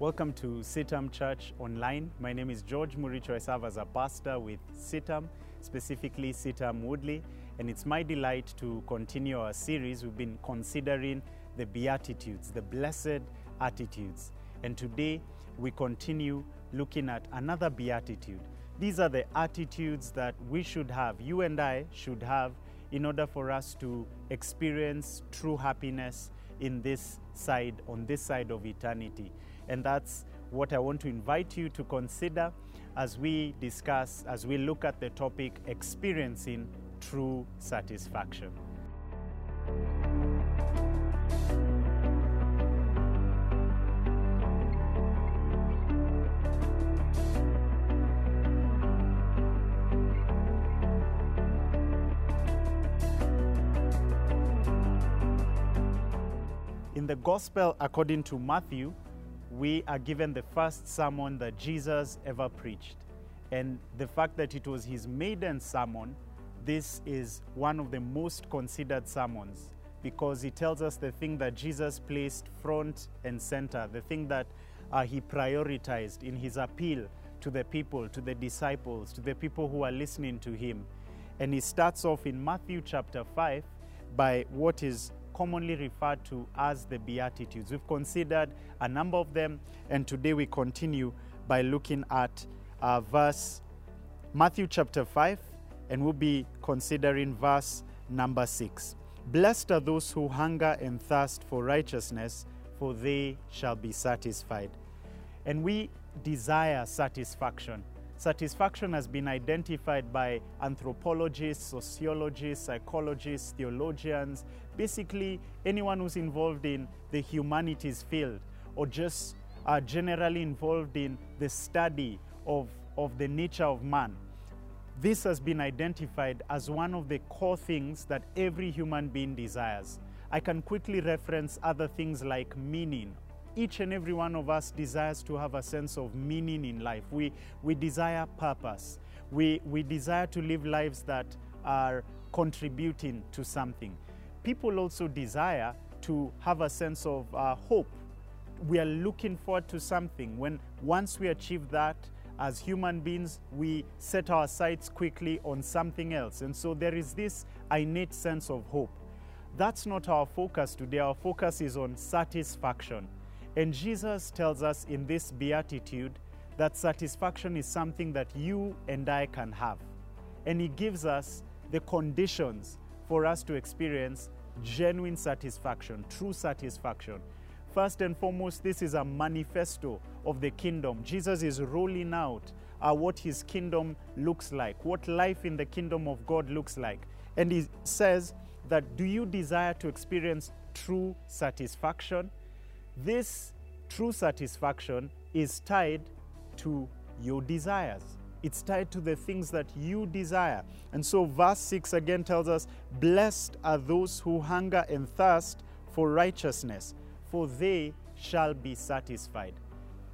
Welcome to CITAM Church Online. My name is George Muricho. I serve as a pastor with CITAM, specifically CITAM Woodley, and it's my delight to continue our series. We've been considering the Beatitudes, the blessed attitudes, and today we continue looking at another Beatitude. These are the attitudes that we should have, you and I should have, in order for us to experience true happiness in this side, on this side of eternity. And that's what I want to invite you to consider as we discuss, as we look at the topic, experiencing true satisfaction. In the Gospel according to Matthew, we are given the first sermon that Jesus ever preached. And the fact that it was his maiden sermon, this is one of the most considered sermons because it tells us the thing that Jesus placed front and center, the thing that he prioritized in his appeal to the people, to the disciples, to the people who are listening to him. And he starts off in Matthew chapter 5 by what is commonly referred to as the Beatitudes. We've considered a number of them, and today we continue by looking at Matthew chapter 5, and we'll be considering verse number 6. Blessed are those who hunger and thirst for righteousness, for they shall be satisfied. And we desire satisfaction. Satisfaction has been identified by anthropologists, sociologists, psychologists, theologians, basically anyone who's involved in the humanities field or just are generally involved in the study of the nature of man. This has been identified as one of the core things that every human being desires. I can quickly reference other things like meaning. Each and every one of us desires to have a sense of meaning in life. We desire purpose. We desire to live lives that are contributing to something. People also desire to have a sense of hope. We are looking forward to something. Once we achieve that, as human beings, we set our sights quickly on something else. And so there is this innate sense of hope. That's not our focus today. Our focus is on satisfaction. And Jesus tells us in this Beatitude that satisfaction is something that you and I can have. And he gives us the conditions for us to experience genuine satisfaction, true satisfaction. First and foremost, this is a manifesto of the kingdom. Jesus is rolling out what his kingdom looks like, what life in the kingdom of God looks like. And he says that, do you desire to experience true satisfaction? This true satisfaction is tied to your desires. It's tied to the things that you desire. And so verse 6 again tells us, blessed are those who hunger and thirst for righteousness, for they shall be satisfied.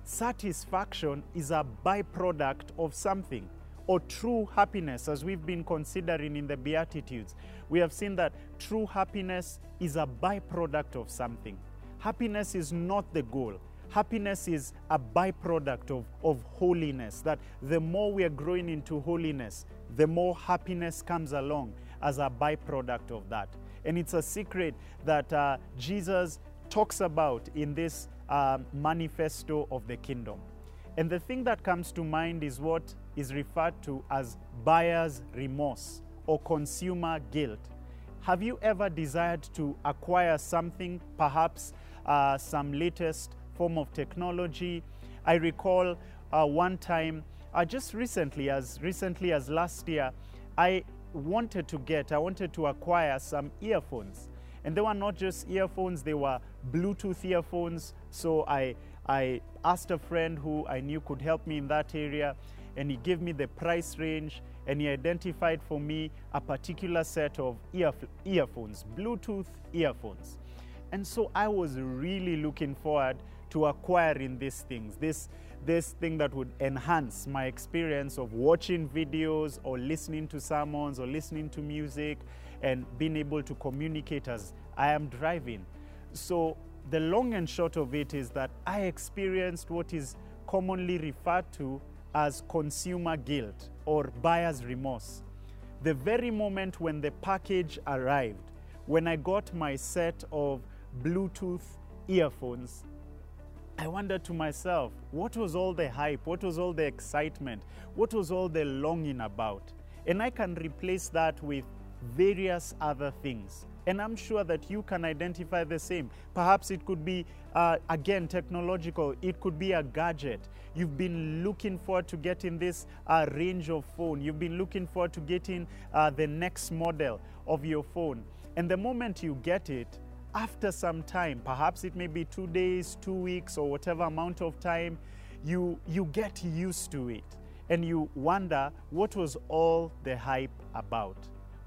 Satisfaction is a byproduct of something, or true happiness, as we've been considering in the Beatitudes. We have seen that true happiness is a byproduct of something. Happiness is not the goal. Happiness is a byproduct of holiness, that the more we are growing into holiness, the more happiness comes along as a byproduct of that. And it's a secret that Jesus talks about in this manifesto of the kingdom. And the thing that comes to mind is what is referred to as buyer's remorse or consumer guilt. Have you ever desired to acquire something, perhaps some latest form of technology? I recall one time, as recently as last year, I wanted to acquire some earphones. And they were not just earphones, they were Bluetooth earphones. So I asked a friend who I knew could help me in that area, and he gave me the price range, and he identified for me a particular set of earphones, Bluetooth earphones. And so I was really looking forward to acquiring these things, this thing that would enhance my experience of watching videos or listening to sermons or listening to music and being able to communicate as I am driving. So The long and short of it is that I experienced what is commonly referred to as consumer guilt or buyer's remorse. The very moment when the package arrived, when I got my set of Bluetooth earphones, I wondered to myself, what was all the hype? What was all the excitement? What was all the longing about? And I can replace that with various other things. And I'm sure that you can identify the same. Perhaps it could be, again, technological. It could be a gadget. You've been looking forward to getting this range of phone. You've been looking forward to getting the next model of your phone. And the moment you get it, after some time, perhaps it may be 2 days, 2 weeks, or whatever amount of time, you get used to it. And you wonder, what was all the hype about?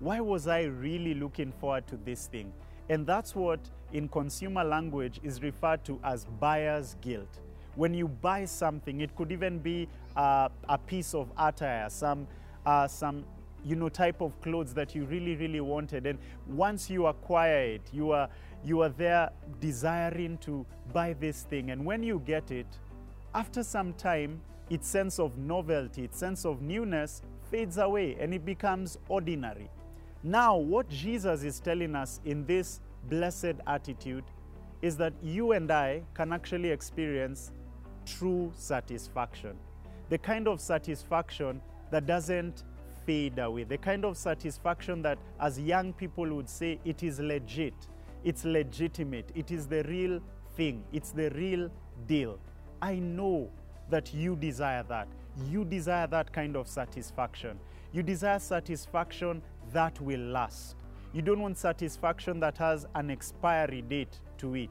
Why was I really looking forward to this thing? And that's what in consumer language is referred to as buyer's guilt. When you buy something, it could even be a piece of attire, some type of clothes that you really, really wanted. And once you acquire it, you are there desiring to buy this thing. And when you get it, after some time, its sense of novelty, its sense of newness fades away and it becomes ordinary. Now, what Jesus is telling us in this blessed attitude is that you and I can actually experience true satisfaction. The kind of satisfaction that doesn't fade away. The kind of satisfaction that, as young people would say, it is legit, it's legitimate, it is the real thing, it's the real deal. I know that you desire that. You desire that kind of satisfaction. You desire satisfaction that will last. You don't want satisfaction that has an expiry date to it.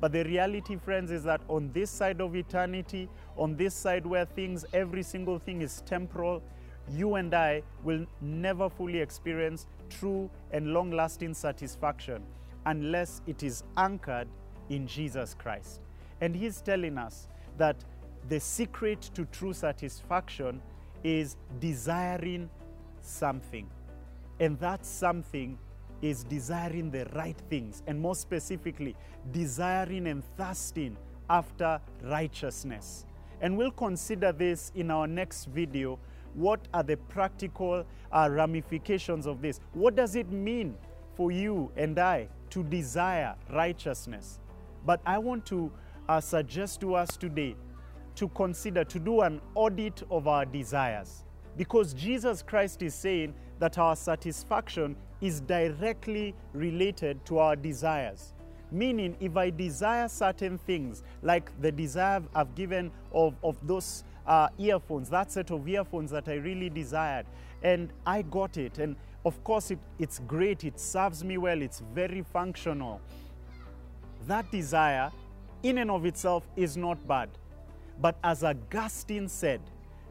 But the reality, friends, is that on this side of eternity, on this side where things, every single thing is temporal, you and I will never fully experience true and long-lasting satisfaction unless it is anchored in Jesus Christ. And he's telling us that the secret to true satisfaction is desiring something. And that something is desiring the right things, and more specifically, desiring and thirsting after righteousness. And we'll consider this in our next video. What are the practical ramifications of this? What does it mean for you and I to desire righteousness? But I want to suggest to us today to consider, to do an audit of our desires. Because Jesus Christ is saying that our satisfaction is directly related to our desires. Meaning, if I desire certain things, like the desire I've given of those earphones, that set of earphones that I really desired, and I got it, and of course it's great, it serves me well, it's very functional. That desire, in and of itself, is not bad. But as Augustine said,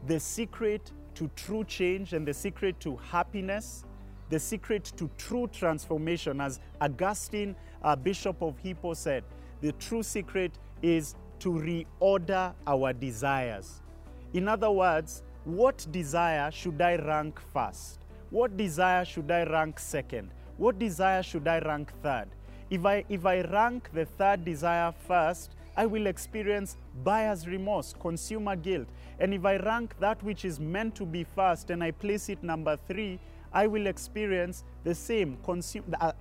the secret to true change and the secret to happiness, the secret to true transformation, as Augustine, Bishop of Hippo, said, the true secret is to reorder our desires. In other words, what desire should I rank first? What desire should I rank second? What desire should I rank third? If I rank the third desire first, I will experience buyer's remorse, consumer guilt. And if I rank that which is meant to be first and I place it number three, I will experience the same,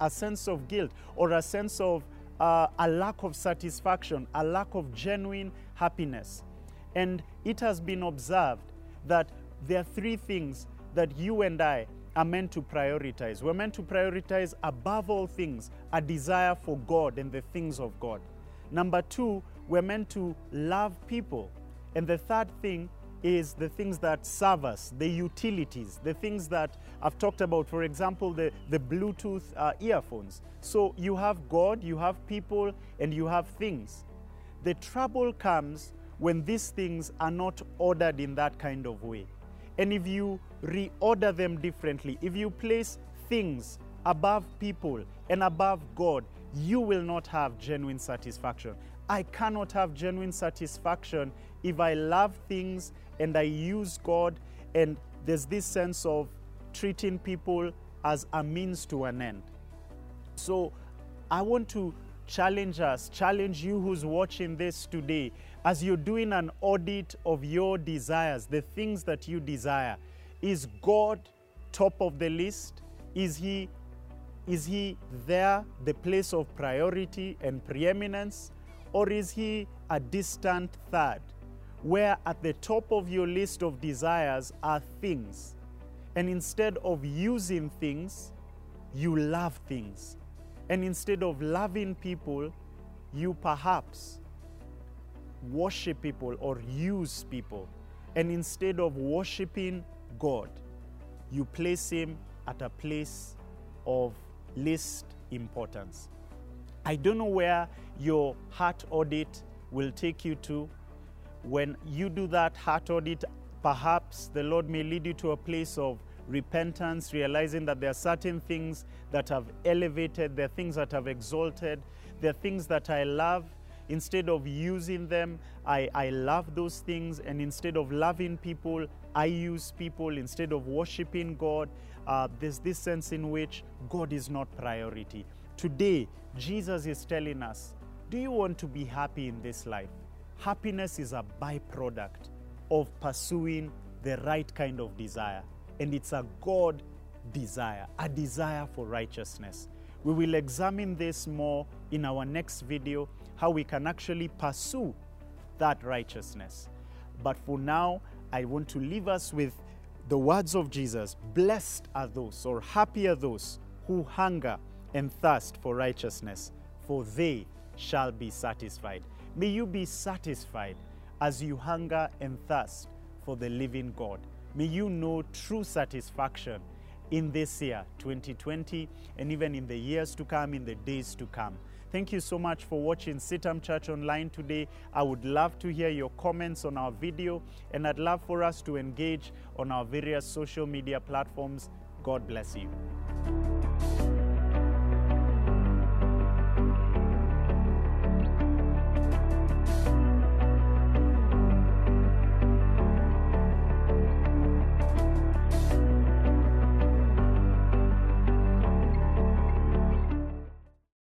a sense of guilt or a sense of a lack of satisfaction, a lack of genuine happiness. And it has been observed that there are three things that you and I are meant to prioritize. We're meant to prioritize above all things a desire for God and the things of God. Number two, we're meant to love people. And the third thing is the things that serve us, the utilities, the things that I've talked about, for example, the Bluetooth earphones. So you have God, you have people, and you have things. The trouble comes when these things are not ordered in that kind of way. And if you reorder them differently, if you place things above people and above God, you will not have genuine satisfaction. I cannot have genuine satisfaction if I love things and I use God, and there's this sense of treating people as a means to an end. So I want to challenge us, challenge you who's watching this today, as you're doing an audit of your desires, the things that you desire. Is God top of the list? Is he there, the place of priority and preeminence? Or is he a distant third, where at the top of your list of desires are things, and instead of using things, you love things, and instead of loving people, you perhaps worship people or use people, and instead of worshiping God, you place him at a place of least importance. I don't know where your heart audit will take you to. When you do that heart audit, perhaps the Lord may lead you to a place of repentance, realizing that there are certain things that have elevated, there are things that have exalted, there are things that I love. Instead of using them, I love those things, and instead of loving people, I use people. Instead of worshiping God, there's this sense in which God is not priority. Today, Jesus is telling us, do you want to be happy in this life? Happiness is a byproduct of pursuing the right kind of desire, and it's a God desire, a desire for righteousness. We will examine this more in our next video, how we can actually pursue that righteousness. But for now, I want to leave us with the words of Jesus. Blessed are those, or happy are those, who hunger and thirst for righteousness, for they shall be satisfied. May you be satisfied as you hunger and thirst for the living God. May you know true satisfaction in this year, 2020, and even in the years to come, in the days to come. Thank you so much for watching CITAM Church Online today. I would love to hear your comments on our video, and I'd love for us to engage on our various social media platforms. God bless you.